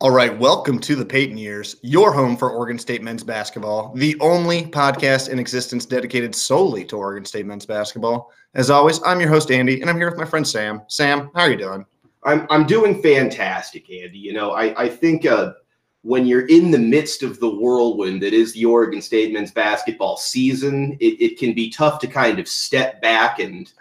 All right, welcome to the Peyton Years, your home for Oregon State men's basketball, the only podcast in existence dedicated solely to Oregon State men's basketball. As always, I'm your host, Andy, and I'm here with my friend, Sam. Sam, how are you doing? I'm doing fantastic, Andy. You know, I think when you're in the midst of the whirlwind that is the Oregon State men's basketball season, it can be tough to kind of step back and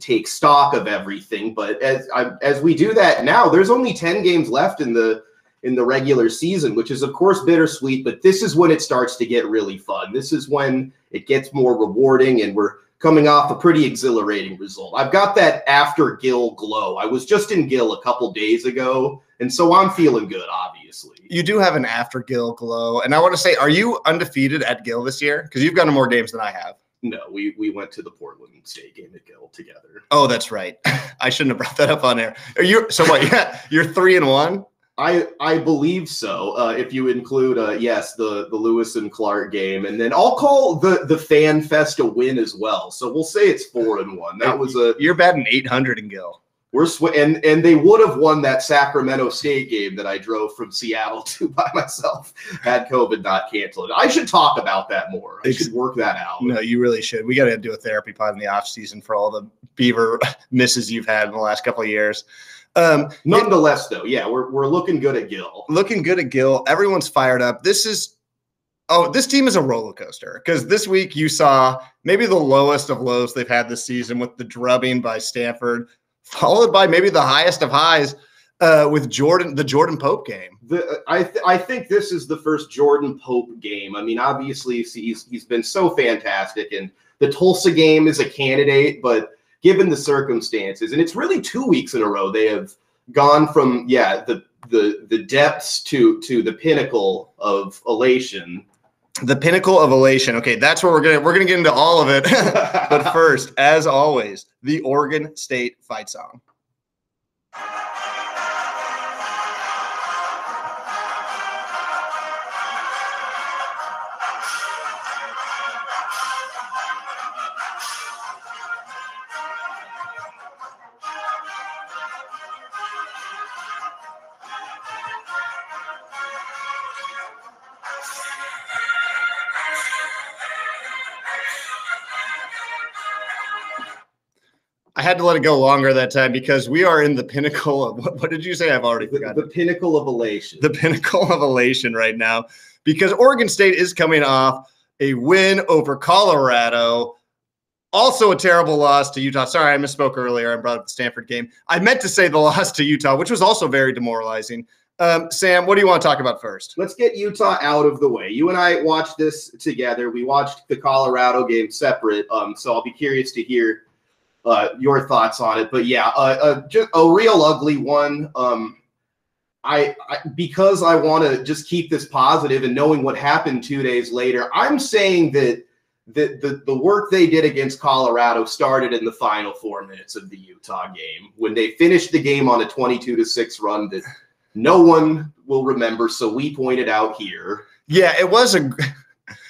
take stock of everything. But as we do that now, there's only 10 games left in the regular season, which is, of course, bittersweet. But this is when it starts to get really fun. This is when it gets more rewarding, and we're coming off a pretty exhilarating result. I've got that after Gill glow. I was just in Gill a couple days ago, and so I'm feeling good, obviously. You do have an after Gill glow. And I want to say, are you undefeated at Gill this year? Because you've gotten more games than I have. No, we went to the Portland State game at Gill together. Oh, that's right. I shouldn't have brought that up on air. You're 3-1? I believe so. If you include, the Lewis and Clark game, and then I'll call the Fan Fest a win as well. So we'll say it's 4-1. That was you're batting 800 in Gill. We're and they would have won that Sacramento State game that I drove from Seattle to by myself had COVID not canceled. I should talk about that more. I should work that out. No, you really should. We got to do a therapy pod in the off season for all the Beaver misses you've had in the last couple of years. Nonetheless, though, yeah, we're looking good at Gill. Looking good at Gill. Everyone's fired up. This team is a roller coaster, because this week you saw maybe the lowest of lows they've had this season with the drubbing by Stanford, followed by maybe the highest of highs with the Jordan Pope game. I think this is the first Jordan Pope game. I mean, obviously, he's been so fantastic, and the Tulsa game is a candidate, but given the circumstances, and it's really 2 weeks in a row, they have gone from, the depths to the pinnacle of elation. The pinnacle of elation. Okay, that's where we're gonna get into all of it. But first, as always, the Oregon State fight song. I had to let it go longer that time because we are in the pinnacle of what did you say? I've already forgotten. The pinnacle of elation. The pinnacle of elation right now, because Oregon State is coming off a win over Colorado. Also a terrible loss to Utah. Sorry, I misspoke earlier. I brought up the Stanford game. I meant to say the loss to Utah, which was also very demoralizing. Sam, what do you want to talk about first? Let's get Utah out of the way. You and I watched this together. We watched the Colorado game separate. So I'll be curious to hear your thoughts on it, but yeah, just a real ugly one. I because I want to just keep this positive, and knowing what happened 2 days later, I'm saying that the work they did against Colorado started in the final 4 minutes of the Utah game, when they finished the game on a 22-6 run that no one will remember. So we pointed out here. Yeah, it was a.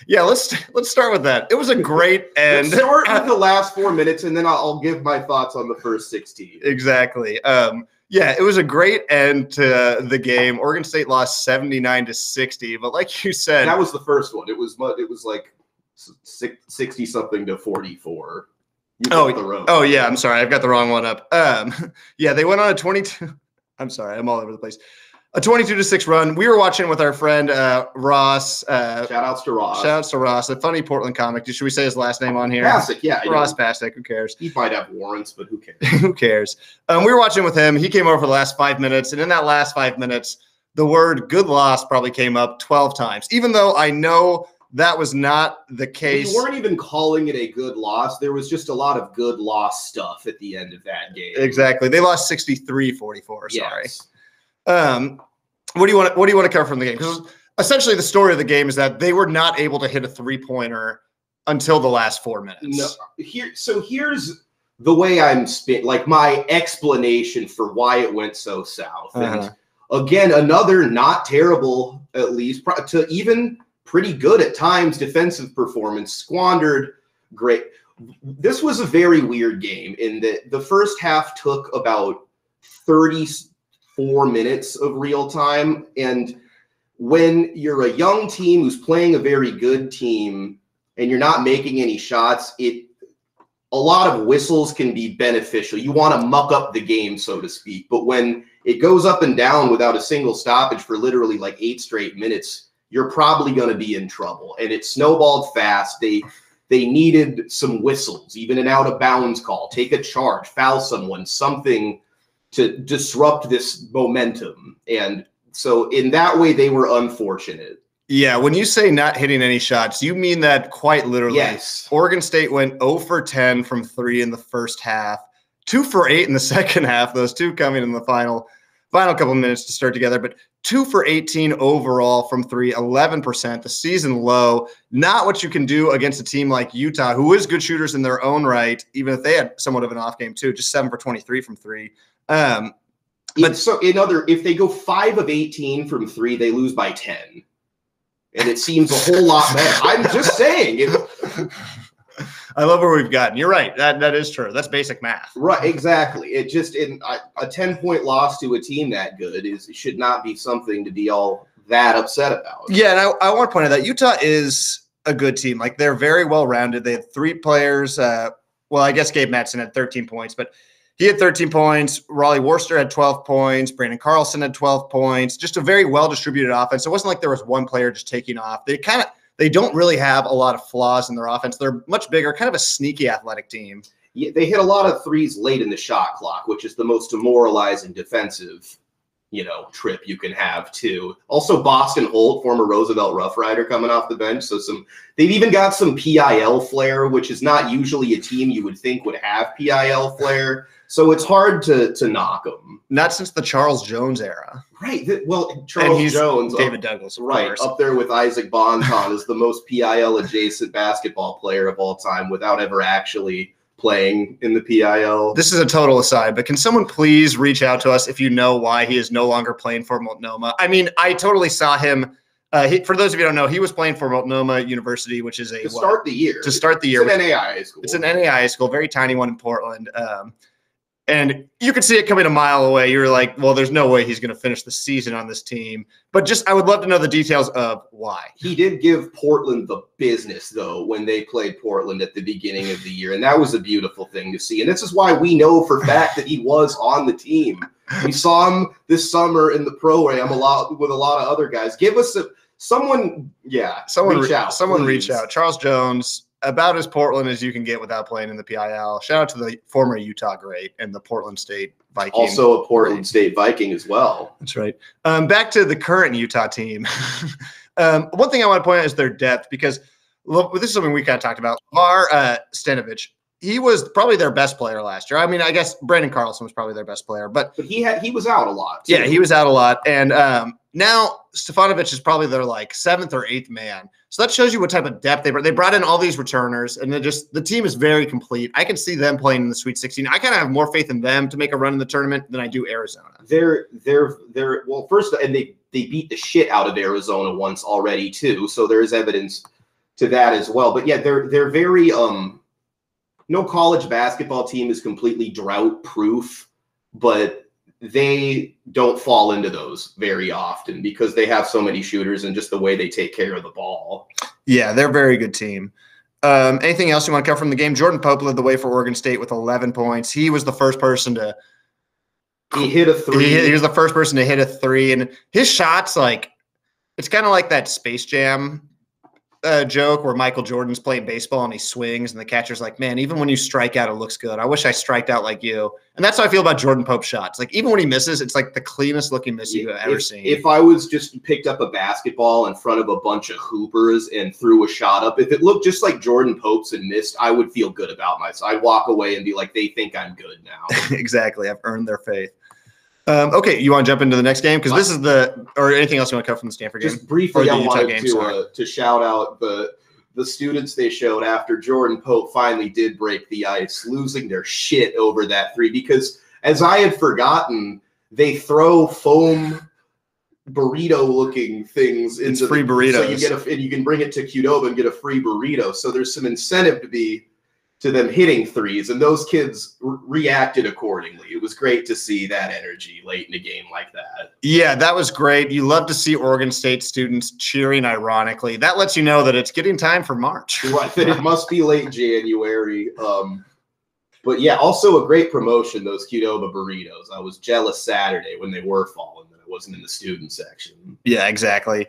Yeah, let's start with that. It was a great end. Let's start with the last 4 minutes, and then I'll give my thoughts on the first 16. Exactly. Yeah, it was a great end to the game. Oregon State lost 79-60, but like you said, that was the first one. It was like 60-something to 44. Oh yeah, I'm sorry, I've got the wrong one up. Yeah, they went on a 22. I'm sorry, I'm all over the place. A 22-6 run. We were watching with our friend Ross. Shout outs to Ross, the funny Portland comic. Should we say his last name on here? Passick, yeah. Ross Passick. Who cares? He might have warrants, but who cares? Who cares? We were watching with him. He came over for the last 5 minutes, and in that last 5 minutes, the word "good loss" probably came up 12 times. Even though I know that was not the case. We weren't even calling it a good loss. There was just a lot of good loss stuff at the end of that game. Exactly. They lost 63-44. Sorry. Yes. What do you want to cover from the game? Because essentially the story of the game is that they were not able to hit a three-pointer until the last 4 minutes. Here's the way I'm like my explanation for why it went so south. And again, another not terrible, at least to even pretty good at times, defensive performance squandered. Great. This was a very weird game in that the first half took about 30. 4 minutes of real time. And when you're a young team who's playing a very good team and you're not making any shots, a lot of whistles can be beneficial. You want to muck up the game, so to speak. But when it goes up and down without a single stoppage for literally like 8 straight minutes, you're probably going to be in trouble. And it snowballed fast. They needed some whistles, even an out-of-bounds call, take a charge, foul someone, something to disrupt this momentum. And so in that way, they were unfortunate. Yeah, when you say not hitting any shots, you mean that quite literally. Yes. Oregon State went 0 for 10 from 3 in the first half, 2 for 8 in the second half, those two coming in the final couple of minutes to start together, but 2 for 18 overall from 3, 11%, the season low. Not what you can do against a team like Utah, who is good shooters in their own right, even if they had somewhat of an off game too, just 7 for 23 from 3. But so if they go 5 of 18 from 3, they lose by 10. And it seems a whole lot better. I'm just saying. I love where we've gotten. You're right. That is true. That's basic math. Right. Exactly. It just a 10-point loss to a team that good should not be something to be all that upset about. Yeah, and I want to point out that Utah is a good team. Like, they're very well rounded. They had 3 players. Well, I guess Gabe Madsen had 13 points, but he had 13 points. Raleigh Worcester had 12 points. Branden Carlson had 12 points. Just a very well-distributed offense. It wasn't like there was one player just taking off. They don't really have a lot of flaws in their offense. They're much bigger, kind of a sneaky athletic team. Yeah, they hit a lot of threes late in the shot clock, which is the most demoralizing defensive, trip you can have too. Also, Boston Holt, former Roosevelt Rough Rider, coming off the bench. So they've even got some PIL flair, which is not usually a team you would think would have PIL flair. So it's hard to knock them. Not since the Charles Jones era. Right. Well, Charles Jones. David Douglas. Right. Up there with Isaac Bonton is the most PIL-adjacent basketball player of all time without ever actually playing in the PIL. This is a total aside, but can someone please reach out to us if you know why he is no longer playing for Multnomah? I mean, I totally saw him. For those of you who don't know, he was playing for Multnomah University, which is to start the year. It's an NAIA school. It's an NAIA school, very tiny one in Portland. And you could see it coming a mile away. You were like, well, there's no way he's going to finish the season on this team. But I would love to know the details of why. He did give Portland the business, though, when they played Portland at the beginning of the year. And that was a beautiful thing to see. And this is why we know for a fact that he was on the team. We saw him this summer in the program with a lot of other guys. Give us someone reach out. Someone reach out. Charles Jones. About as Portland as you can get without playing in the PIL. Shout out to the former Utah great and the Portland State Viking. Also a Portland State Viking as well. That's right. Back to the current Utah team. One thing I want to point out is their depth, because this is something we kind of talked about. Lavar Stanovich, he was probably their best player last year. I mean, I guess Branden Carlson was probably their best player. But he was out a lot. Too. Yeah, he was out a lot. And now Stefanovic is probably their like 7th or 8th man. So that shows you what type of depth they brought. They brought in all these returners, and the team is very complete. I can see them playing in the Sweet 16. I kind of have more faith in them to make a run in the tournament than I do Arizona. They're well, first, and they beat the shit out of Arizona once already too. So there is evidence to that as well. But yeah, they're very no college basketball team is completely drought proof, but they don't fall into those very often because they have so many shooters and just the way they take care of the ball. Yeah, they're a very good team. Anything else you want to cover from the game? Jordan Pope led the way for Oregon State with 11 points. He was the first person to – He hit a three. He was the first person to hit a three. And his shots, like – it's kind of like that Space Jam joke where Michael Jordan's playing baseball and he swings and the catcher's like, man, even when you strike out, it looks good. I wish I striked out like you. And that's how I feel about Jordan Pope's shots. Like, even when he misses, it's like the cleanest looking miss you've ever seen. If I was just picked up a basketball in front of a bunch of hoopers and threw a shot up, if it looked just like Jordan Pope's and missed, I would feel good about myself. I'd walk away and be like, they think I'm good now. Exactly. I've earned their faith. Okay, you want to jump into the next game? Because this is or anything else you want to cover from the Stanford game? Just briefly, I wanted to shout out the students they showed after Jordan Pope finally did break the ice, losing their shit over that three. Because as I had forgotten, they throw foam burrito-looking things into free burritos. So you get and you can bring it to Qdoba and get a free burrito. So there's some incentive to be to them hitting threes, and those kids reacted accordingly. It was great to see that energy late in a game like that. Yeah, that was great. You love to see Oregon State students cheering ironically. That lets you know that it's getting time for March. Right, that it must be late January. But yeah, also a great promotion, those Qdoba burritos. I was jealous Saturday when they were falling that I wasn't in the student section. Yeah, exactly.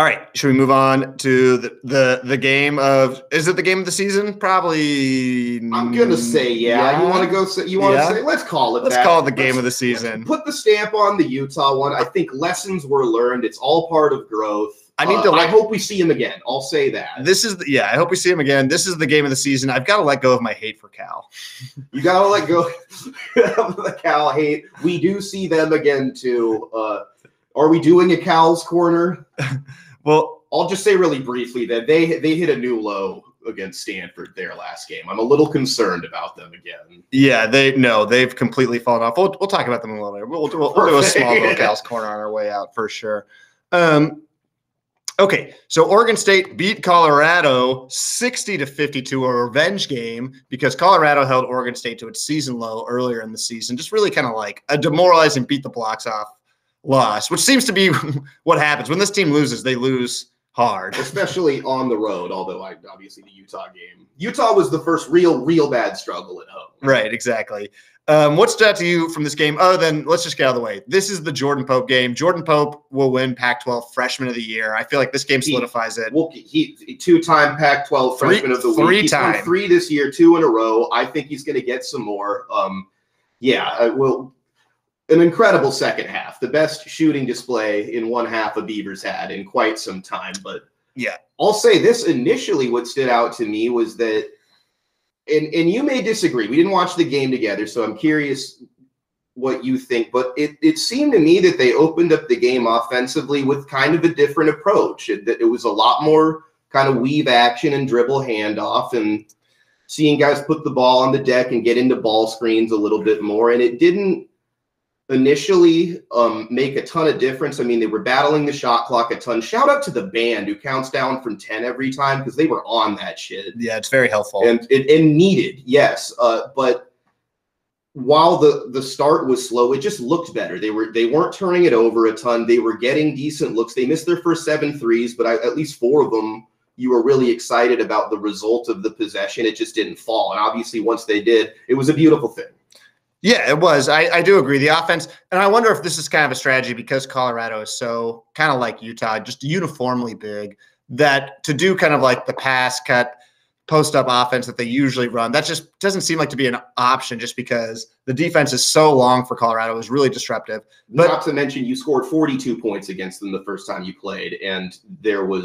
All right, should we move on to the game of – is it the game of the season? Probably – I'm going to say, yeah. You want to go – you want to say – let's call it that. Let's call it the game of the season. Put the stamp on the Utah one. I think lessons were learned. It's all part of growth. I need to. I hope we see him again. I'll say that. This is the, yeah. I hope we see him again. This is the game of the season. I've got to let go of my hate for Cal. You got to let go of the Cal hate. We do see them again too. Are we doing a Cal's corner? Well, I'll just say really briefly that they hit a new low against Stanford their last game. I'm a little concerned about them again. Yeah, they've completely fallen off. We'll talk about them a little later. We'll do a small little Cal's corner on our way out for sure. Okay, so Oregon State beat Colorado 60-52, a revenge game, because Colorado held Oregon State to its season low earlier in the season. Just really kind of like a demoralizing beat the blocks off loss, which seems to be what happens. When this team loses, they lose hard. Especially on the road, although obviously the Utah game. Utah was the first real bad struggle at home. Right, exactly. What stood out to you from this game? Other than, let's just get out of the way, this is the Jordan Pope game. Jordan Pope will win Pac-12 Freshman of the Year. I feel like this game solidifies it. Well, he two-time Pac-12 Freshman of the Week. He's won three this year, two in a row. I think he's going to get some more. An incredible second half. The best shooting display in one half a Beavers had in quite some time. But yeah, I'll say this initially, what stood out to me was that, and you may disagree. We didn't watch the game together, so I'm curious what you think. But it seemed to me that they opened up the game offensively with kind of a different approach. It was a lot more kind of weave action and dribble handoff and seeing guys put the ball on the deck and get into ball screens a little bit more. And it didn't initially make a ton of difference. I mean, they were battling the shot clock a ton. Shout out to the band who counts down from 10 every time, because they were on that shit. Yeah, it's very helpful. And needed, yes. But while the start was slow, it just looked better. They weren't turning it over a ton. They were getting decent looks. They missed their first 7 threes, but at least 4 of them, you were really excited about the result of the possession. It just didn't fall. And obviously once they did, it was a beautiful thing. Yeah, it was. I do agree. The offense, and I wonder if this is kind of a strategy because Colorado is so kind of like Utah, just uniformly big, that to do kind of like the pass cut post up offense that they usually run, that just doesn't seem like to be an option just because the defense is so long for Colorado. It was really disruptive. But not to mention you scored 42 points against them the first time you played, and there were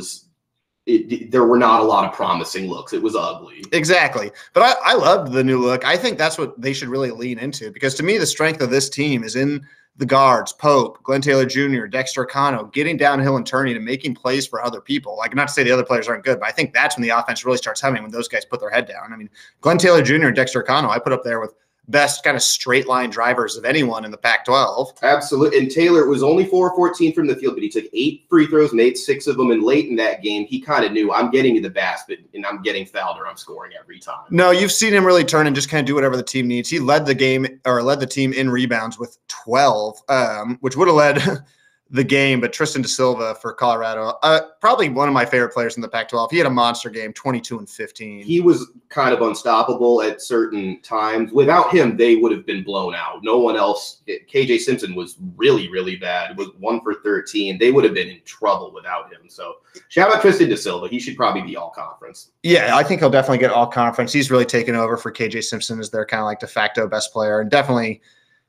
not a lot of promising looks. It was ugly. Exactly. But I loved the new look. I think that's what they should really lean into, because to me, the strength of this team is in the guards, Pope, Glenn Taylor Jr., Dexter Cano, getting downhill and turning and making plays for other people. Like, not to say the other players aren't good, but I think that's when the offense really starts humming, when those guys put their head down. I mean, Glenn Taylor Jr. and Dexter Cano, I put up there with best kind of straight line drivers of anyone in the Pac-12. Absolutely. And Taylor was only 4-14 from the field, but he took 8 free throws, made 6 of them. And late in that game, he kind of knew, I'm getting to the basket and I'm getting fouled or I'm scoring every time. No, you've seen him really turn and just kind of do whatever the team needs. He led the game, or led the team in rebounds with 12, which would have led the game, but Tristan Da Silva for Colorado, probably one of my favorite players in the Pac-12. He had a monster game, 22 and 15. He was kind of unstoppable at certain times. Without him, they would have been blown out. No one else. KJ Simpson was really bad. Was 1 for 13. They would have been in trouble without him. So shout out Tristan Da Silva. He should probably be all conference. Yeah, I think he'll definitely get all conference. He's really taken over for KJ Simpson as their kind of like de facto best player, and definitely,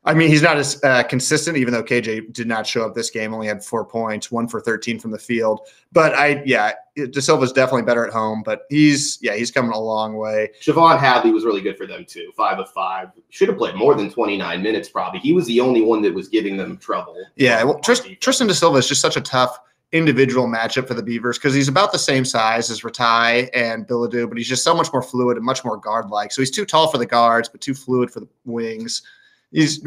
I mean, he's not as consistent, even though KJ did not show up this game, only had 4 points, 1 for 13 from the field. But Da Silva's definitely better at home, but he's coming a long way. Javon Hadley was really good for them too, 5 of 5. Should have played more than 29 minutes probably. He was the only one that was giving them trouble. Yeah, well, Tristan Da Silva is just such a tough individual matchup for the Beavers, because he's about the same size as Ratai and Bilodeau, but he's just so much more fluid and much more guard-like. So he's too tall for the guards, but too fluid for the wings. No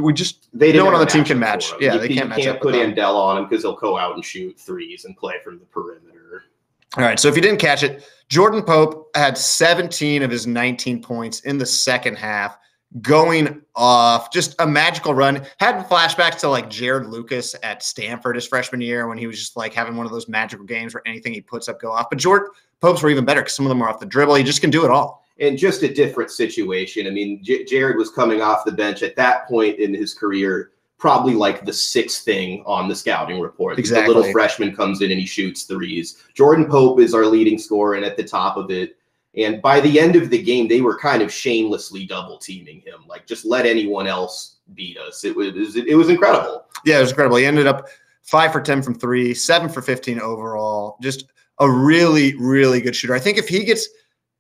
one on the team can match. Yeah, they can't match up. You can't put Andell on him because he'll go out and shoot threes and play from the perimeter. All right, so if you didn't catch it, Jordan Pope had 17 of his 19 points in the second half, going off, just a magical run. Had flashbacks to like Jared Lucas at Stanford his freshman year when he was just like having one of those magical games where anything he puts up go off. But Jordan Pope's were even better because some of them are off the dribble. He just can do it all. And just a different situation. I mean, Jared was coming off the bench at that point in his career, probably like the sixth thing on the scouting report. Exactly. The little freshman comes in and he shoots threes. Jordan Pope is our leading scorer and at the top of it. And by the end of the game, they were kind of shamelessly double teaming him. Like, just let anyone else beat us. It was incredible. Yeah, it was incredible. He ended up 5 for 10 from three, 7 for 15 overall. Just a really, really good shooter. I think if he gets,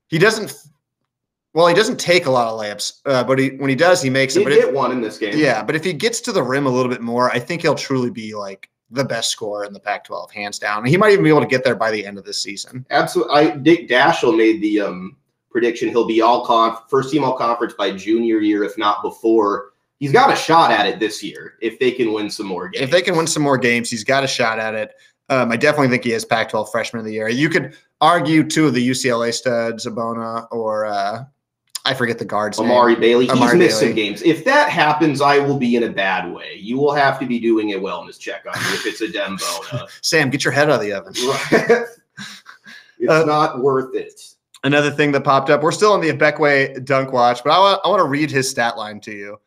he doesn't. Well, he doesn't take a lot of layups, but when he does, he makes it. He hit one in this game. Yeah, but if he gets to the rim a little bit more, I think he'll truly be like the best scorer in the Pac-12, hands down. He might even be able to get there by the end of this season. Absolutely. Dick Dashell made the prediction he'll be first-team all-conference by junior year, if not before. He's got a shot at it this year if they can win some more games. If they can win some more games, he's got a shot at it. I definitely think he is Pac-12 freshman of the year. You could argue two of the UCLA studs, Abona or I forget the guard's Amari name. Bailey. He's missed some games. If that happens, I will be in a bad way. You will have to be doing a wellness check on me if it's a Dembona. Sam, get your head out of the oven. It's not worth it. Another thing that popped up. We're still on the Ebekwe dunk watch, but I want to read his stat line to you.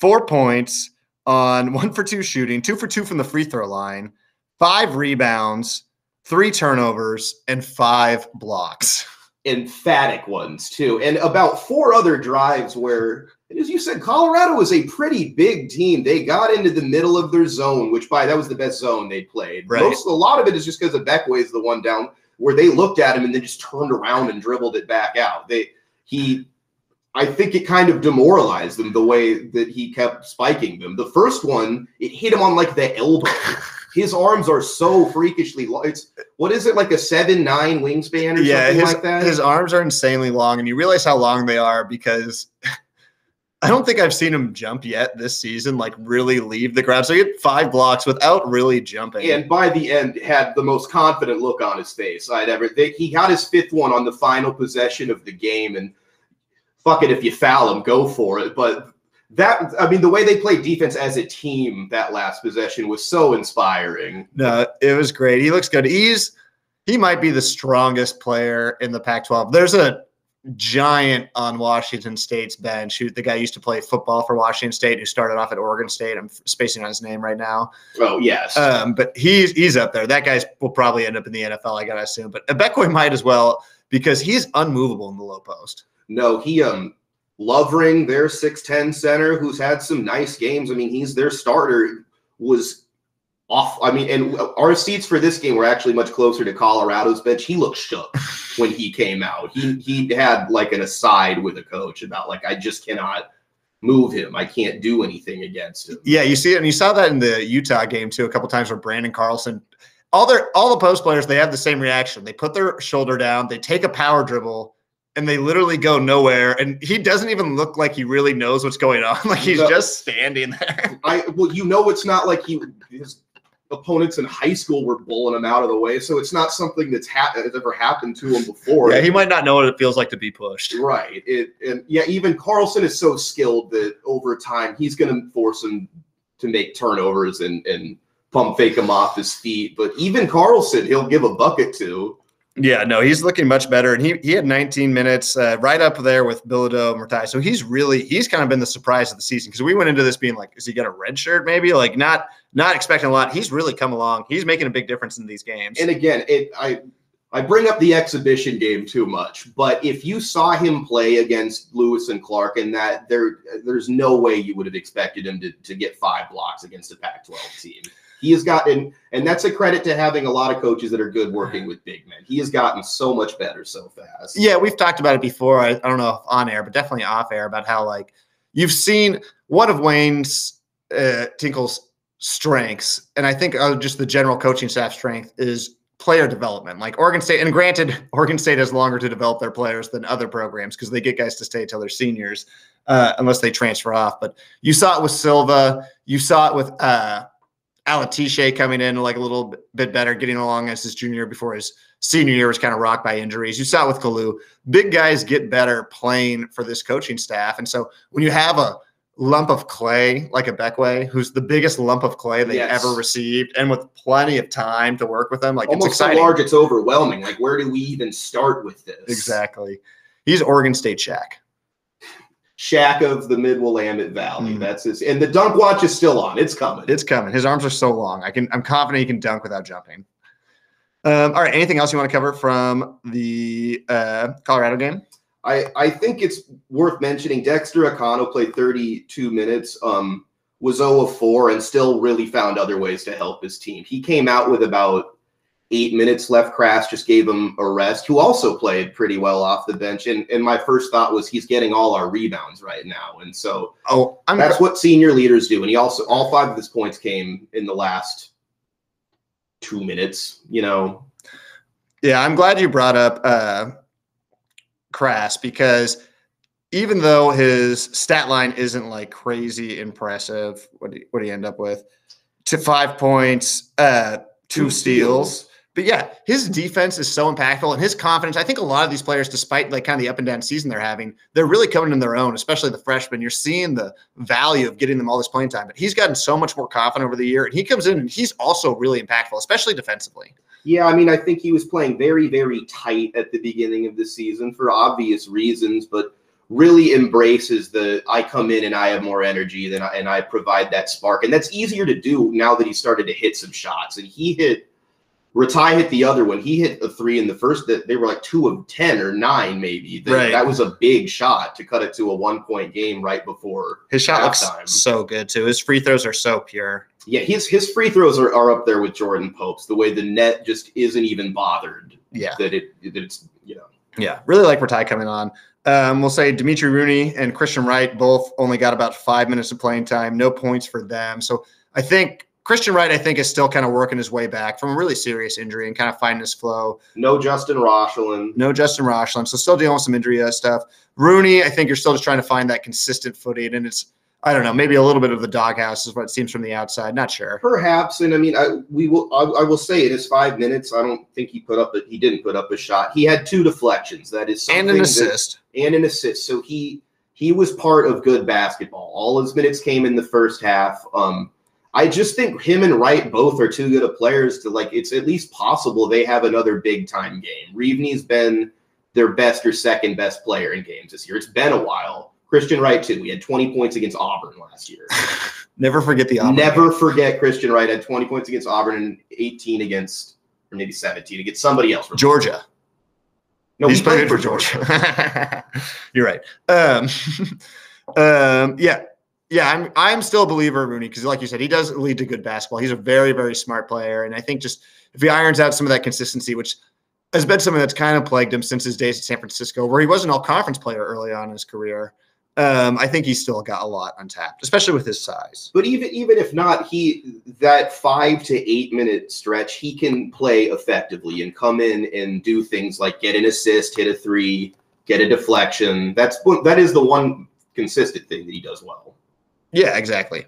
4 points on 1 for 2 shooting, 2 for 2 from the free throw line, 5 rebounds, 3 turnovers, and 5 blocks. Emphatic ones too, and about 4 other drives where, as you said, Colorado was a pretty big team. They got into the middle of their zone, which that was the best zone they played. Right. A lot of it is just because Ebekwe is the one down where they looked at him and then just turned around and dribbled it back out. I think it kind of demoralized them the way that he kept spiking them. The first one, it hit him on like the elbow. His arms are so freakishly long. What is it, like a 7'9 wingspan or something like that? His arms are insanely long, and you realize how long they are because I don't think I've seen him jump yet this season, like really leave the ground. So he had 5 blocks without really jumping. And by the end, had the most confident look on his face I'd ever think. He got his 5th one on the final possession of the game, and fuck it, if you foul him, go for it. But the way they played defense as a team that last possession was so inspiring. No, it was great. He looks good. He might be the strongest player in the Pac-12. There's a giant on Washington State's bench the guy used to play football for Washington State who started off at Oregon State. I'm spacing on his name right now. Oh, yes. But he's up there. That guy will probably end up in the NFL, I got to assume. But Ebekwe might as well because he's unmovable in the low post. No, Lovering, their 6'10 center, who's had some nice games. I mean, he's their starter, was off. I mean, and our seats for this game were actually much closer to Colorado's bench. He looked shook when he came out. He had like an aside with a coach about like, I just cannot move him. I can't do anything against him. Yeah, you see it, and you saw that in the Utah game too a couple times where Branden Carlson, all the post players, they have the same reaction. They put their shoulder down, they take a power dribble, and they literally go nowhere, and he doesn't even look like he really knows what's going on. Like he's just standing there. It's not like his opponents in high school were bowling him out of the way, so it's not something that's ever happened to him before. Yeah, he might not know what it feels like to be pushed. Right. Even Carlson is so skilled that over time he's going to force him to make turnovers and pump fake him off his feet. But even Carlson, he'll give a bucket to. Yeah, no, he's looking much better, and he had 19 minutes right up there with Bilodeau and Murtai. So he's kind of been the surprise of the season because we went into this being like, is he got a red shirt maybe? Like not expecting a lot. He's really come along. He's making a big difference in these games. And again, I bring up the exhibition game too much, but if you saw him play against Lewis and Clark and that, there's no way you would have expected him to get 5 blocks against a Pac-12 team. He has gotten, and that's a credit to having a lot of coaches that are good working with big men. He has gotten so much better so fast. Yeah, we've talked about it before. I don't know if on air, but definitely off air about how, like, you've seen one of Wayne's Tinkle's strengths, and I think just the general coaching staff strength is player development. Like Oregon State, and granted, Oregon State has longer to develop their players than other programs because they get guys to stay until they're seniors unless they transfer off. But you saw it with Silva. You saw it with – Alatiche coming in like a little bit better, getting along as his junior before his Senior year was kind of rocked by injuries. You saw it with Kalu. Big guys get better playing for this coaching staff. And so when you have a lump of clay like a Beckway, who's the biggest lump of clay they ever received, and with plenty of time to work with them, like almost it's exciting. So large, it's overwhelming. Like, where do we even start with this? Exactly. He's Oregon State Shaq. Shaq of the Mid-Willamette Valley. That's his. And the dunk watch is still on. It's coming. It's coming. His arms are so long. I'm confident he can dunk without jumping. All right. Anything else you want to cover from the Colorado game? I think it's worth mentioning Dexter Cano played 32 minutes, was 0-4, and still really found other ways to help his team. He came out with about 8 minutes left. Krass just gave him a rest, who also played pretty well off the bench. And my first thought was he's getting all our rebounds right now. And so that's what senior leaders do. And he also, all 5 of his points came in the last 2 minutes, you know. Yeah, I'm glad you brought up Krass, because even though his stat line isn't like crazy impressive, what do you end up with? To 5 points, 2 steals. But yeah, his defense is so impactful, and his confidence. I think a lot of these players, despite like kind of the up and down season they're having, they're really coming in their own, especially the freshmen. You're seeing the value of getting them all this playing time, but he's gotten so much more confident over the year, and he comes in and he's also really impactful, especially defensively. Yeah, I mean, I think he was playing very, very tight at the beginning of the season for obvious reasons, but really embraces the I come in and I have more energy than and I provide that spark. And that's easier to do now that he started to hit some shots. And he hit – Ratai hit the other one. He hit a three in the first that they were like 2 of 10 or 9 maybe. Right. That was a big shot to cut it to a 1-point game right before halftime. His shot looks so good too. His free throws are so pure. Yeah, his free throws are up there with Jordan Pope's, the way the net just isn't even bothered. Yeah. That it's – you know. Yeah, really like Ratai coming on. We'll say Dimitri Rooney and Christian Wright both only got about 5 minutes of playing time. No points for them. So I think Christian Wright, is still kind of working his way back from a really serious injury and kind of finding his flow. No Justin Rochelin. So still dealing with some injury stuff. Rooney, I think you're still just trying to find that consistent footing. And it's, I don't know, maybe a little bit of the doghouse is what it seems from the outside. Not sure. Perhaps. And I mean, I will say in his 5 minutes, I don't think he didn't put up a shot. He had 2 deflections. That is something. And an assist. So he was part of good basketball. All his minutes came in the first half. I just think him and Wright both are too good of players to like, it's at least possible they have another big time game. Reevney's been their best or second best player in games this year. It's been a while. Christian Wright, too. He had 20 points against Auburn last year. Never forget the Auburn. Never forget Christian Wright had 20 points against Auburn and 18 against, or maybe 17, against somebody else. Georgia. No, he's played for Georgia. You're right. Yeah, I'm still a believer in Rooney because, like you said, he does lead to good basketball. He's a very, very smart player, and I think just if he irons out some of that consistency, which – has been something that's kind of plagued him since his days at San Francisco, where he was an all-conference player early on in his career. I think he's still got a lot untapped, especially with his size. But even if not, that 5 to 8 minute stretch, he can play effectively and come in and do things like get an assist, hit a three, get a deflection. That is the one consistent thing that he does well. Yeah, exactly.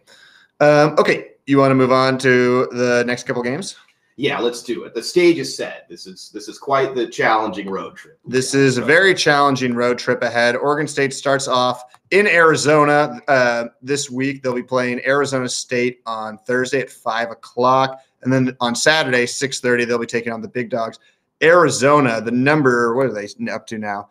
Okay, you want to move on to the next couple games? Yeah, let's do it. The stage is set. This is quite the challenging road trip. This is a very challenging road trip ahead. Oregon State starts off in Arizona this week. They'll be playing Arizona State on Thursday at 5 o'clock. And then on Saturday, 6:30, they'll be taking on the big dogs. Arizona, the number – what are they up to now?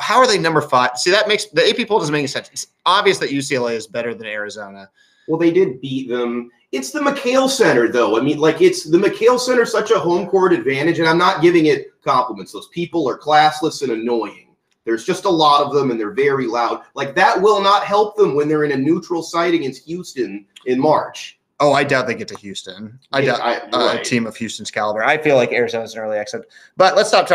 How are they number 5? See, that makes – the AP poll doesn't make any sense. It's obvious that UCLA is better than Arizona. Well, they did beat them. It's the McKale Center, though. I mean, like, it's the McKale Center, such a home court advantage, and I'm not giving it compliments. Those people are classless and annoying. There's just a lot of them, and they're very loud. Like, that will not help them when they're in a neutral site against Houston in March. Oh, I doubt they get to Houston. I doubt a team of Houston's caliber. I feel like Arizona's an early exit. But let's stop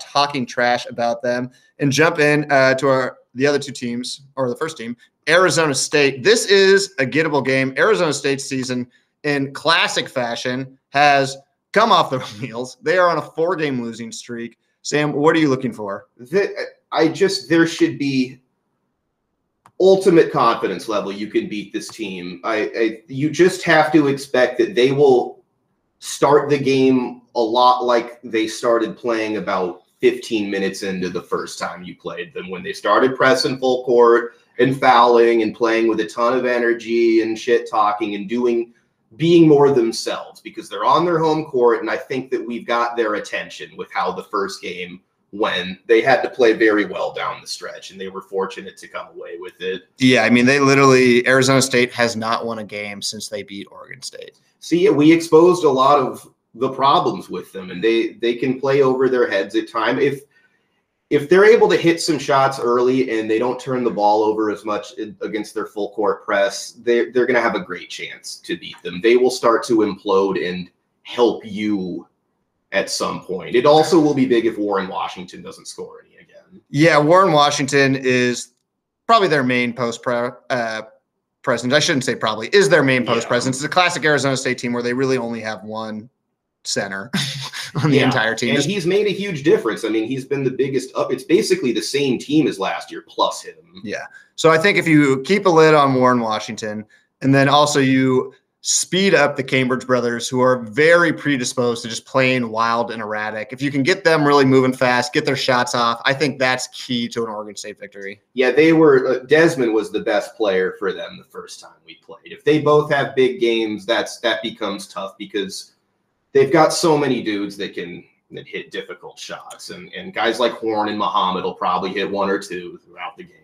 talking trash about them and jump in to the other two teams, or the first team, Arizona State. This is a gettable game. Arizona State's season, in classic fashion, has come off the wheels. They are on a 4-game losing streak. Sam, what are you looking for? There should be ultimate confidence level. You can beat this team. You just have to expect that they will start the game a lot like they started playing about 15 minutes into the first time you played them, when they started pressing full court and fouling and playing with a ton of energy and shit talking and being more themselves, because they're on their home court. And I think that we've got their attention with how the first game, when they had to play very well down the stretch, and they were fortunate to come away with it. Yeah, I mean, they literally, Arizona State has not won a game since they beat Oregon State. See, we exposed a lot of the problems with them, and they can play over their heads at times. If they're able to hit some shots early and they don't turn the ball over as much against their full court press, they're going to have a great chance to beat them. They will start to implode and help you at some point. It also will be big if Warren Washington doesn't score any again. Yeah, Warren Washington is probably their main post presence. I shouldn't say probably, is their main post presence. It's a classic Arizona State team where they really only have one center on the entire team. And he's made a huge difference. I mean, he's been the biggest up. It's basically the same team as last year plus him. Yeah. So I think if you keep a lid on Warren Washington, and then also you speed up the Cambridge brothers, who are very predisposed to just playing wild and erratic. If you can get them really moving fast, get their shots off, I think that's key to an Oregon State victory. Yeah, they were Desmond was the best player for them the first time we played. If they both have big games, that becomes tough, because they've got so many dudes that hit difficult shots, and guys like Horn and Muhammad will probably hit one or two throughout the game.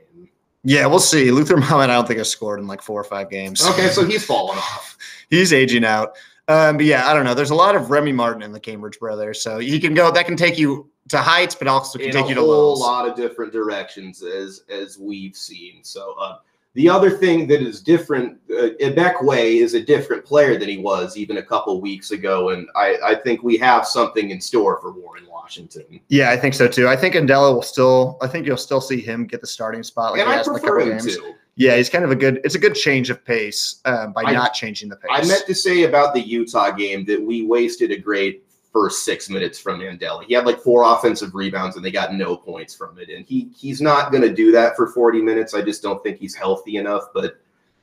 Yeah, we'll see. Luther Muhammad, I don't think, has scored in like 4 or 5 games. Okay, so he's fallen off. He's aging out. But yeah, I don't know. There's a lot of Remy Martin in the Cambridge brothers, so he can go. That can take you to heights, but also can take you to lows. A whole lot of different directions, as we've seen. So the other thing that is different, Ebekwe is a different player than he was even a couple weeks ago, and I think we have something in store for Warren Washington. Yeah, I think so too. I think Andela will still. I think you'll still see him get the starting spot. Like, and I prefer him too. Yeah, he's kind of a good. It's a good change of pace by not changing the pace. I meant to say about the Utah game that we wasted a great first 6 minutes from Andela. He had like 4 offensive rebounds and they got no points from it. And he's not going to do that for 40 minutes. I just don't think he's healthy enough, but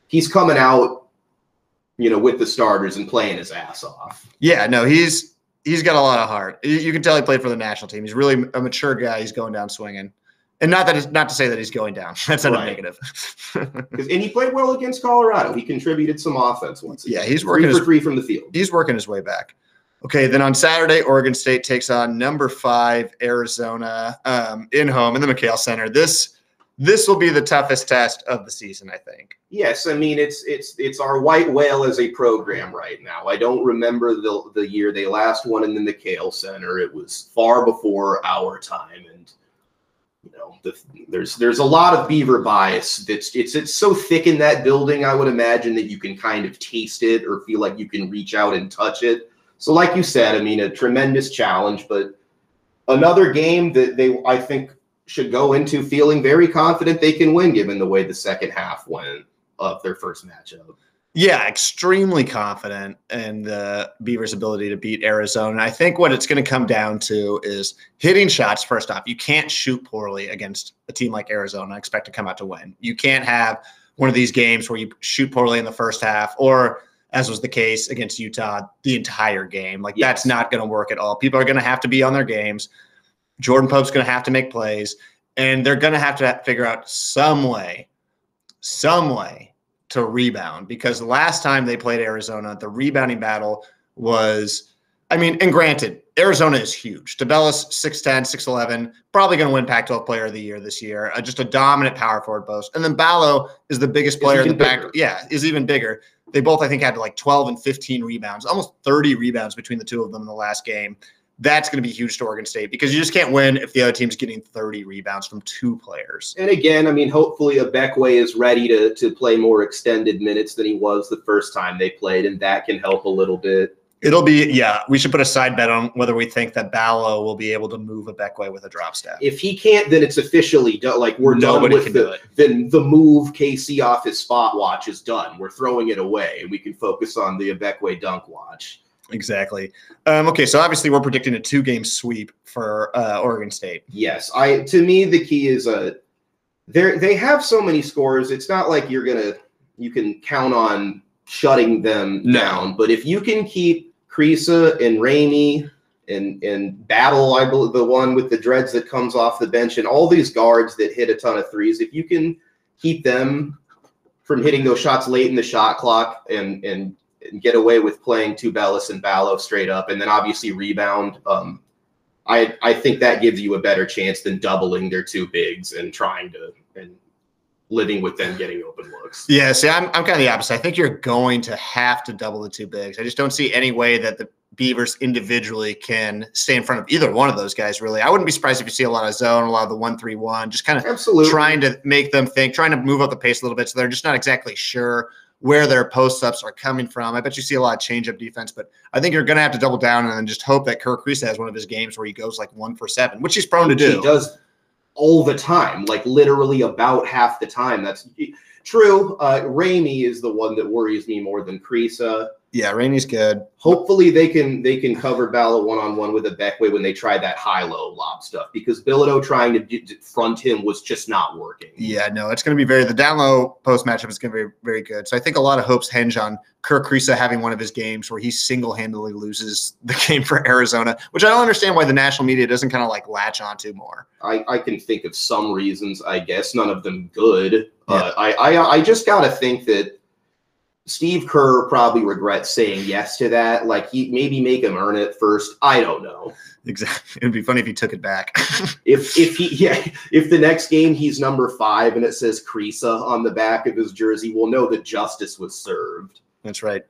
he's coming out, with the starters and playing his ass off. Yeah, no, he's got a lot of heart. You can tell he played for the national team. He's really a mature guy. He's going down swinging. And not to say that he's going down. That's not a negative. And he played well against Colorado. He contributed some offense once again. Yeah, he's working 3 for 3 from the field. He's working his way back. Okay, then on Saturday, Oregon State takes on #5 Arizona in home in the McKale Center. This will be the toughest test of the season, I think. Yes, I mean it's our white whale as a program right now. I don't remember the year they last won in the McKale Center. It was far before our time, and. There's a lot of Beaver bias. It's so thick in that building, I would imagine, that you can kind of taste it or feel like you can reach out and touch it. So like you said, I mean, a tremendous challenge, but another game that they, I think, should go into feeling very confident they can win, given the way the second half went of their first matchup. Yeah, extremely confident in the Beavers' ability to beat Arizona. And I think what it's going to come down to is hitting shots first off. You can't shoot poorly against a team like Arizona and expect to come out to win. You can't have one of these games where you shoot poorly in the first half or, as was the case against Utah, the entire game. Like, yes. That's not going to work at all. People are going to have to be on their games. Jordan Pope's going to have to make plays. And they're going to figure out some way, to rebound, because the last time they played Arizona, the rebounding battle was, I mean, and granted, Arizona is huge. Tabella's 6'10", 6'11", probably going to win Pac-12 Player of the Year this year. Just a dominant power forward post. And then Ballo is the biggest player in the Pac-12. Yeah, is even bigger. They both, I think, had like 12 and 15 rebounds, almost 30 rebounds between the two of them in the last game. That's going to be huge to Oregon State, because you just can't win if the other team's getting 30 rebounds from 2 players. And again, I mean, hopefully Ebekwe is ready to play more extended minutes than he was the first time they played, and that can help a little bit. It'll be, yeah, we should put a side bet on whether we think that Ballo will be able to move Ebekwe with a drop step. If he can't, then it's officially done. Like, we're nobody done with it. Then the move KC off his spot watch is done. We're throwing it away, and we can focus on the Ebekwe dunk watch. Exactly. Okay, so obviously we're predicting a 2-game sweep for Oregon State. Yes, to me the key is they have so many scores. It's not like you can count on shutting them down. But if you can keep Krisa and Ramey and Battle, I believe, the one with the dreads that comes off the bench, and all these guards that hit a ton of threes. If you can keep them from hitting those shots late in the shot clock and get away with playing Tubelis and Ballo straight up, and then obviously rebound, I think that gives you a better chance than doubling their two bigs and trying to and living with them getting open looks. Yeah, see, I'm kind of the opposite. I think you're going to have to double the two bigs. I just don't see any way that the Beavers individually can stay in front of either one of those guys, really. I wouldn't be surprised if you see a lot of zone, a lot of the 1-3-1, just kind of trying to make them think, trying to move up the pace a little bit so they're just not exactly sure where their post-ups are coming from. I bet you see a lot of change-up defense, but I think you're going to have to double down and then just hope that Kirk Krisa has one of his games where he goes like 1 for 7, which he's prone to do. He does all the time, like literally about half the time. That's true. Ramey is the one that worries me more than Krisa. Yeah, Ramey's good. Hopefully they can cover Ballo one-on-one with Ebekwe when they try that high-low lob stuff, because Bilodeau trying to front him was just not working. Yeah, no, it's going to be the down-low post matchup is going to be very good. So I think a lot of hopes hinge on Kirk Krisa having one of his games where he single-handedly loses the game for Arizona, which I don't understand why the national media doesn't kind of like latch onto more. I can think of some reasons, I guess, none of them good. Yeah. I just got to think that Steve Kerr probably regrets saying yes to that. Like, he maybe make him earn it first. I don't know. Exactly. It'd be funny if he took it back. if the next game he's number 5 and it says Krisa on the back of his jersey, we'll know that justice was served. That's right.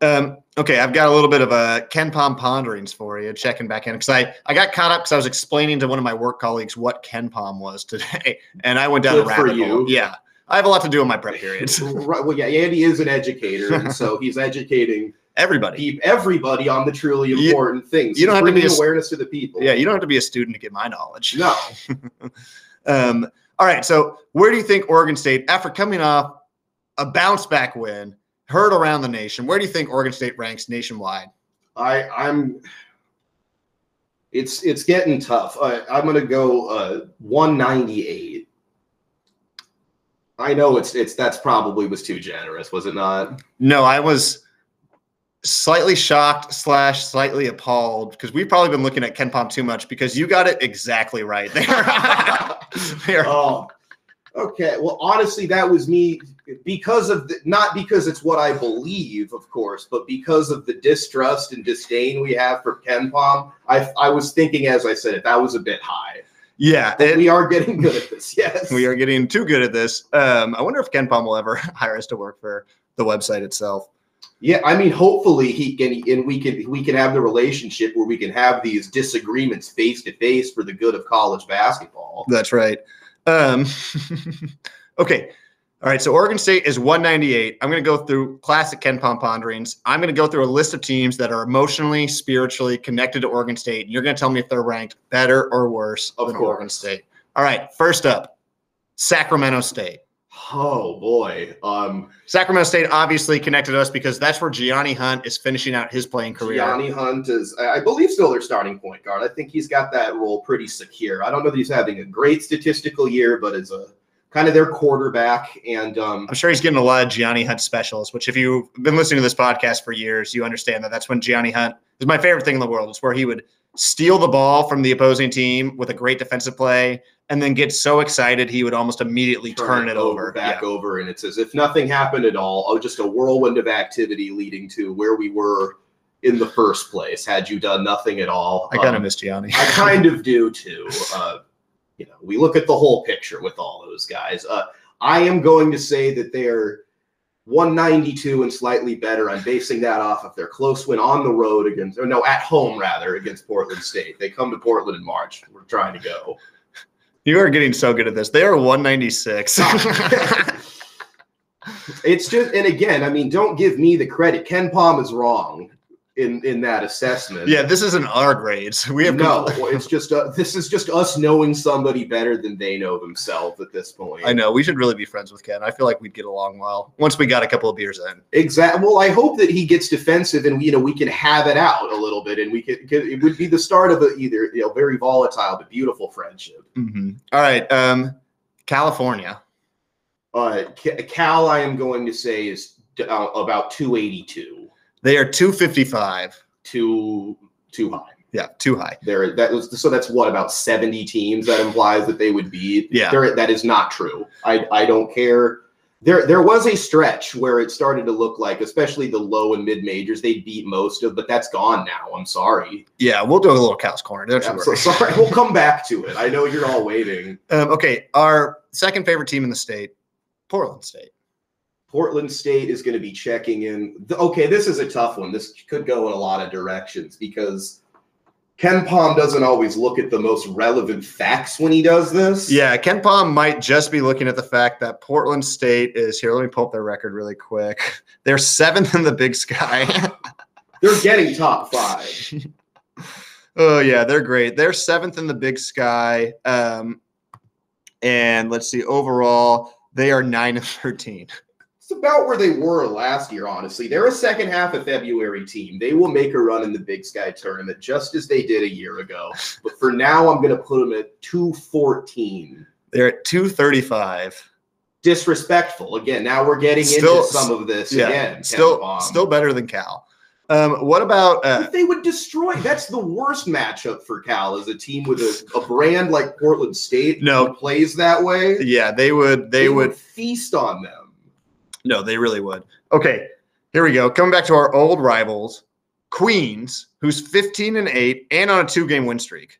Okay, I've got a little bit of a KenPom ponderings for you, checking back in, because I got caught up because I was explaining to one of my work colleagues what KenPom was today, and I went down a rabbit hole. Yeah. I have a lot to do in my prep periods. Right, well, yeah, Andy is an educator, and so he's educating everybody on the truly important things. You don't have to be awareness to the people. Yeah, you don't have to be a student to get my knowledge. No. All right, so where do you think Oregon State, after coming off a bounce-back win, heard around the nation, where do you think Oregon State ranks nationwide? It's getting tough. I'm going to go 198. I know that's probably was too generous, was it not? No, I was slightly shocked / slightly appalled, because we've probably been looking at KenPom too much, because you got it exactly right there. Oh, okay. Well, honestly, that was me because of not because it's what I believe, of course, but because of the distrust and disdain we have for KenPom. I was thinking, as I said, that was a bit high. Yeah, we are getting good at this. Yes, we are getting too good at this. I wonder if KenPom will ever hire us to work for the website itself. Yeah, I mean, hopefully he can, and we can have the relationship where we can have these disagreements face to face for the good of college basketball. That's right. Okay, all right. So Oregon State is 198. I'm going to go through classic KenPom ponderings. I'm going to go through a list of teams that are emotionally, spiritually connected to Oregon State. You're going to tell me if they're ranked better or worse than Oregon State. All right. First up, Sacramento State. Oh boy. Sacramento State obviously connected to us because that's where Gianni Hunt is finishing out his playing career. Gianni Hunt is, I believe, still their starting point guard. I think he's got that role pretty secure. I don't know that he's having a great statistical year, but it's a kind of their quarterback, and I'm sure he's getting a lot of Gianni Hunt specials, which if you've been listening to this podcast for years, you understand that that's when Gianni Hunt is my favorite thing in the world. It's where he would steal the ball from the opposing team with a great defensive play and then get so excited he would almost immediately turn it over. Back over, and it's as if nothing happened at all. Oh, just a whirlwind of activity leading to where we were in the first place had you done nothing at all. I kind of miss Gianni. I kind of do, too. You know, we look at the whole picture with all those guys. I am going to say that they're 192 and slightly better. I'm basing that off of their close win on the road at home against Portland State. They come to Portland in March. We're trying to go. You are getting so good at this. They are 196. It's just, and again, I mean, don't give me the credit. KenPom is wrong in that assessment. Yeah, this isn't our grades. We have no. It's just this is just us knowing somebody better than they know themselves at this point. I know, we should really be friends with Ken. I feel like we'd get along well once we got a couple of beers in. Exactly. Well, I hope that he gets defensive, and we can have it out a little bit, and it would be the start of a very volatile but beautiful friendship. Mm-hmm. All right, California. Cal, I am going to say is about 282. They are 255. Too high. Yeah, too high. There, that was, so that's what, about 70 teams that implies that they would be. Yeah. There, that is not true. I don't care. There was a stretch where it started to look like, especially the low and mid majors, they beat most of, but that's gone now. I'm sorry. Yeah, we'll do a little Cow's Corner. Don't you worry. So sorry. We'll come back to it. I know you're all waiting. Okay, our second favorite team in the state, Portland State. Portland State is going to be checking in. Okay, this is a tough one. This could go in a lot of directions because KenPom doesn't always look at the most relevant facts when he does this. Yeah, KenPom might just be looking at the fact that Portland State is here. Let me pull up their record really quick. They're 7th in the Big Sky. They're getting top 5. Oh, yeah, they're great. They're 7th in the Big Sky. And let's see, overall, they are 9-13. About where they were last year, honestly. They're a second half of February team. They will make a run in the Big Sky tournament just as they did a year ago. But for now, I'm going to put them at 214. They're at 235. Disrespectful. Again, now we're getting into some of this again. Still better than Cal. What about – they would destroy. That's the worst matchup for Cal is a team with a brand like Portland State who plays that way. Yeah, they would feast on them. No, they really would. Okay, here we go. Coming back to our old rivals, Queens, who's 15-8 and on a 2-game win streak.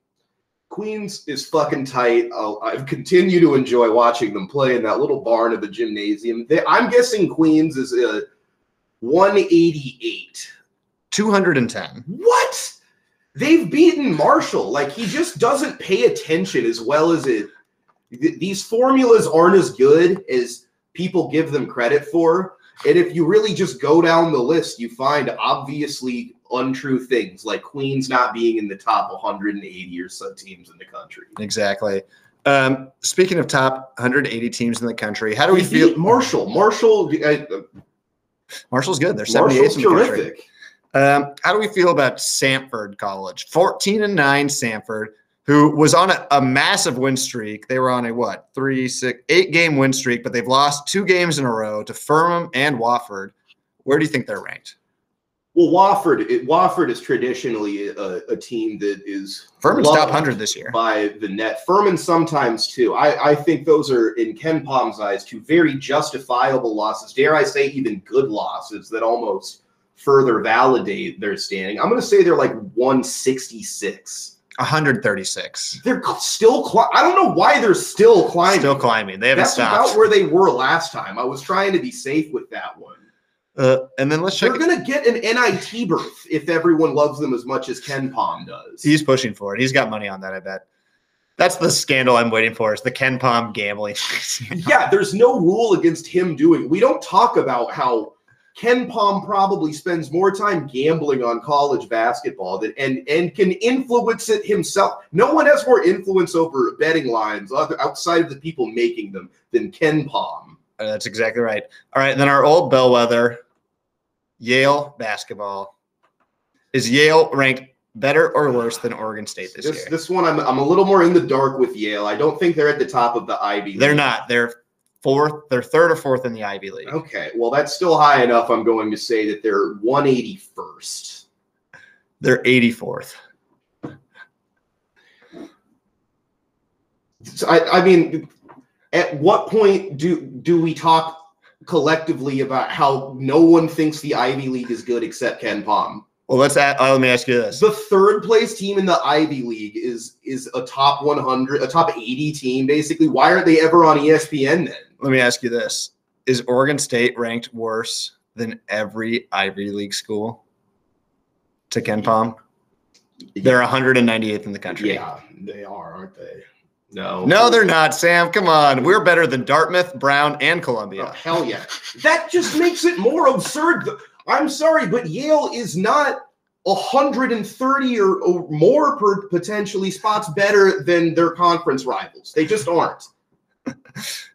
Queens is fucking tight. I've continued to enjoy watching them play in that little barn of the gymnasium. I'm guessing Queens is a 188. 210. What? They've beaten Marshall. Like, he just doesn't pay attention as well as it. These formulas aren't as good as people give them credit for. And if you really just go down the list, you find obviously untrue things like Queens not being in the top 180 or so teams in the country. Exactly. Speaking of top 180 teams in the country, how do we feel? Marshall's good. They're 78th in the country. How do we feel about Sanford College? 14-9 Sanford, who was on a massive win streak. They were on a, what, 8-game win streak, but they've lost 2 games in a row to Furman and Wofford. Where do you think they're ranked? Well, Wofford is traditionally a team that is Furman's top 100 this year by the net. Furman sometimes, too. I think those are, in KenPom's eyes, 2 very justifiable losses, dare I say even good losses, that almost further validate their standing. I'm going to say they're like 166. 136. They're still – I don't know why they're still climbing. Still climbing. They haven't stopped. That's about where they were last time. I was trying to be safe with that one. And then let's check – they're going to get an NIT berth if everyone loves them as much as KenPom does. He's pushing for it. He's got money on that, I bet. That's the scandal I'm waiting for, is the KenPom gambling. Yeah, there's no rule against him doing – we don't talk about how – KenPom probably spends more time gambling on college basketball and can influence it himself. No one has more influence over betting lines outside of the people making them than KenPom. That's exactly right. All right, then our old bellwether, Yale basketball. Is Yale ranked better or worse than Oregon State this year? This one, I'm a little more in the dark with Yale. I don't think they're at the top of the Ivy League. They're not. They're third or fourth in the Ivy League. Okay, well, that's still high enough. I'm going to say that they're 181st. They're 84th. So I mean, at what point do we talk collectively about how no one thinks the Ivy League is good except KenPom? Well, let me ask you this. The third place team in the Ivy League is a top 100, a top 80 team, basically. Why aren't they ever on ESPN then? Let me ask you this. Is Oregon State ranked worse than every Ivy League school to KenPom? Yeah. They're 198th in the country. Yeah, they are, aren't they? No. No, they're not, Sam. Come on. We're better than Dartmouth, Brown, and Columbia. Oh, hell yeah. That just makes it more absurd. I'm sorry, but Yale is not 130 or more per potentially spots better than their conference rivals. They just aren't.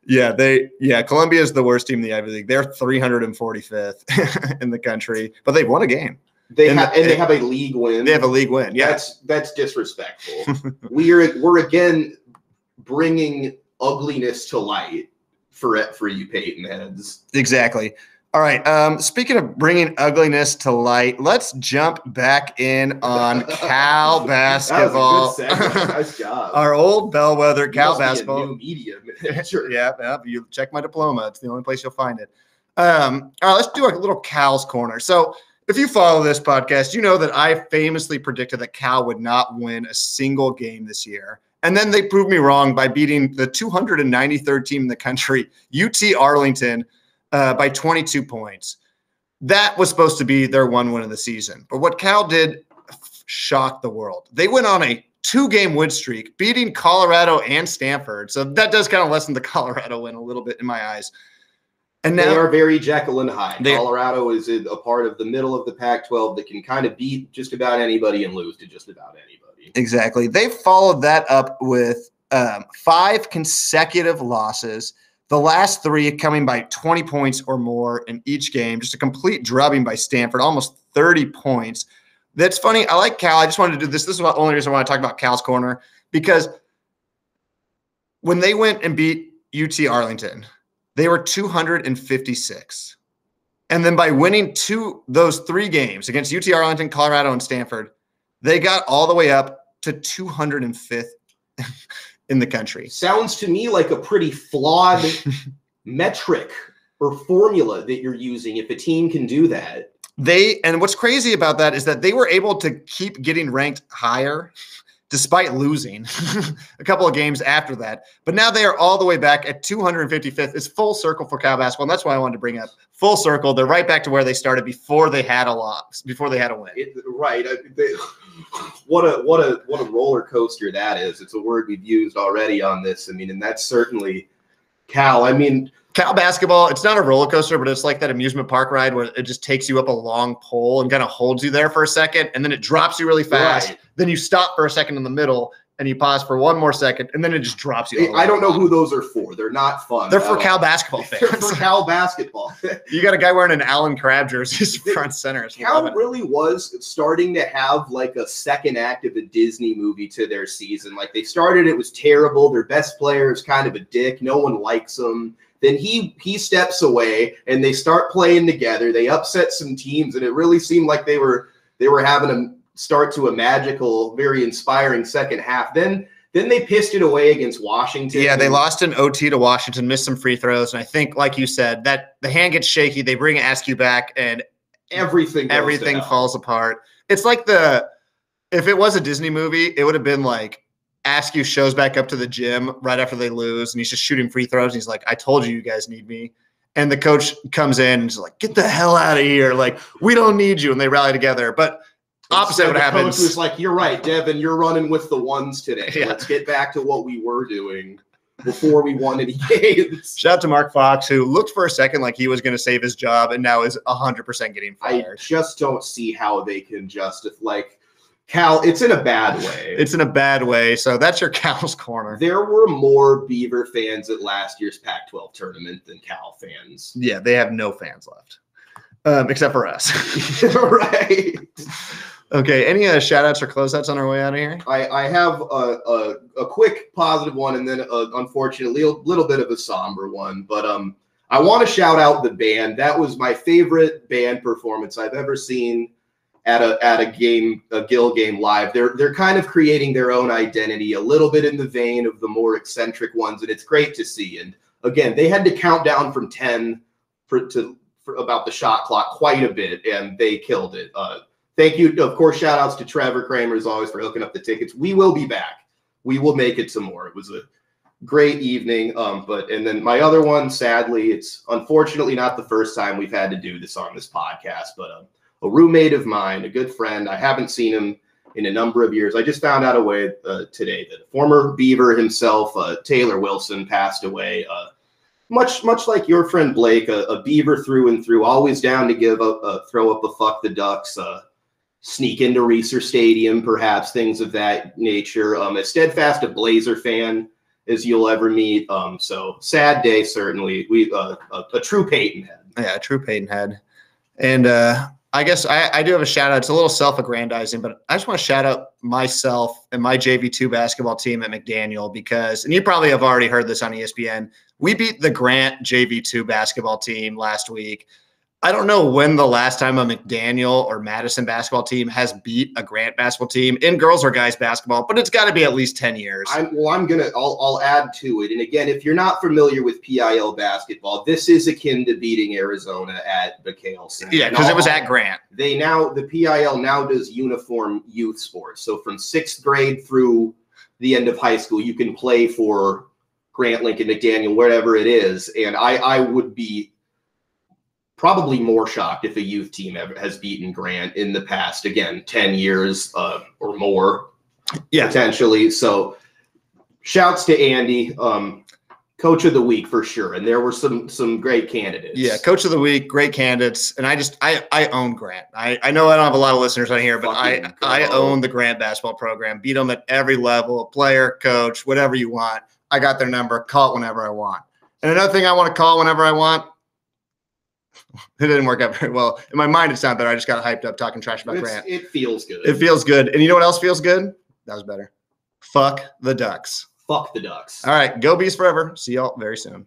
Columbia is the worst team in the Ivy League. They're 345th in the country, but they've won a game. They have a league win. They have a league win. Yeah, that's disrespectful. We're again bringing ugliness to light for you Peyton heads. Exactly. All right. Speaking of bringing ugliness to light, let's jump back in on Cal basketball. That was a good segment. Nice job. Our old bellwether, Cal basketball. New media manager. Yeah. You check my diploma. It's the only place you'll find it. All right. Let's do a little Cal's corner. So if you follow this podcast, you know that I famously predicted that Cal would not win a single game this year. And then they proved me wrong by beating the 293rd team in the country, UT Arlington, by 22 points. That was supposed to be their one win of the season. But what Cal did shocked the world. They went on a two-game win streak, beating Colorado and Stanford. So that does kind of lessen the Colorado win a little bit in my eyes. And now, they are very Jekyll and Hyde. Colorado is a part of the middle of the Pac-12 that can kind of beat just about anybody and lose to just about anybody. Exactly. They followed that up with 5 consecutive losses. The last 3 coming by 20 points or more in each game. Just a complete drubbing by Stanford, almost 30 points. That's funny. I like Cal. I just wanted to do this. This is the only reason I want to talk about Cal's corner, because when they went and beat UT Arlington, they were 256. And then by winning those 3 games against UT Arlington, Colorado, and Stanford, they got all the way up to 205th. in the country. Sounds to me like a pretty flawed metric or formula that you're using if a team can do that. And what's crazy about that is that they were able to keep getting ranked higher despite losing a couple of games after that. But now they are all the way back at 255th. It's full circle for Cal basketball, and that's why I wanted to bring up full circle. They're right back to where they started before they had a loss, before they had a win. Right. What a roller coaster that is. It's a word we've used already on this. I mean, and that's certainly Cal. I mean, Cal basketball, it's not a roller coaster, but it's like that amusement park ride where it just takes you up a long pole and kind of holds you there for a second, and then it drops you really fast. Right. Then you stop for a second in the middle, and you pause for one more second, and then it just drops you. I don't know who those are for. They're not fun. They're for Cal basketball fans. They're for Cal basketball. You got a guy wearing an Allen Crabbe jersey front center. Cal really was starting to have like a second act of a Disney movie to their season. Like they started, it was terrible. Their best player is kind of a dick. No one likes him. Then he steps away, and they start playing together. They upset some teams, and it really seemed like they were having a start to a magical, very inspiring second half. Then they pissed it away against Washington. Yeah, they lost an OT to Washington, missed some free throws, and I think, like you said, that the hand gets shaky. They bring Askew back, and everything falls apart. It's like if it was a Disney movie, it would have been like, Askew shows back up to the gym right after they lose, and he's just shooting free throws. And he's like, I told you, you guys need me. And the coach comes in and is like, get the hell out of here. Like, we don't need you. And they rally together. But opposite what happens. The coach was like, you're right, Devin, you're running with the ones today. Yeah. Let's get back to what we were doing before we won any games. Shout out to Mark Fox, who looked for a second like he was going to save his job and now is 100% getting fired. I just don't see how they can justify, like, Cal, it's in a bad way. It's in a bad way. So that's your Cal's corner. There were more Beaver fans at last year's Pac-12 tournament than Cal fans. Yeah, they have no fans left, except for us. Right. Okay, any shout-outs or closeouts on our way out of here? I have a quick positive one and then, unfortunately, a little bit of a somber one. But I want to shout out the band. That was my favorite band performance I've ever seen. At a game, a Gill game live, they're kind of creating their own identity, a little bit in the vein of the more eccentric ones, and it's great to see. And again, they had to count down from 10 for about the shot clock quite a bit, and they killed it. Thank you, of course. Shout outs to Trevor Kramer as always for hooking up the tickets. We will be back. We will make it some more. It was a great evening. And then my other one, sadly, it's unfortunately not the first time we've had to do this on this podcast, but a roommate of mine, a good friend. I haven't seen him in a number of years. I just found out today that former Beaver himself, Taylor Wilson, passed away. Much like your friend Blake, a Beaver through and through, always down to throw up a fuck the Ducks, sneak into Reeser Stadium, perhaps, things of that nature. As steadfast a Blazer fan as you'll ever meet. So sad day, certainly. We a true Peyton head. Yeah, a true Peyton head. And I guess I do have a shout out. It's a little self-aggrandizing, but I just want to shout out myself and my JV2 basketball team at McDaniel because, and you probably have already heard this on ESPN, we beat the Grant JV2 basketball team last week. I don't know when the last time a McDaniel or Madison basketball team has beat a Grant basketball team in girls or guys basketball, but it's got to be at least 10 years. I'll add to it. And again, if you're not familiar with PIL basketball, this is akin to beating Arizona at McKale Center. Yeah, because it was at Grant. They now, the PIL now does uniform youth sports. So from 6th grade through the end of high school, you can play for Grant, Lincoln, McDaniel, wherever it is. And I would be probably more shocked if a youth team ever has beaten Grant in the past, again, 10 years or more, yeah, potentially. So shouts to Andy, coach of the week for sure. And there were some great candidates. Yeah, coach of the week, great candidates. And I own Grant. I know I don't have a lot of listeners on here, but I own the Grant basketball program. Beat them at every level, player, coach, whatever you want. I got their number. Call it whenever I want. And another thing I want to call whenever I want, it didn't work out very well. In my mind, it sounded better. I just got hyped up talking trash about Grant. It feels good. It feels good. And you know what else feels good? That was better. Fuck the Ducks. Fuck the Ducks. All right. Go Bees forever. See y'all very soon.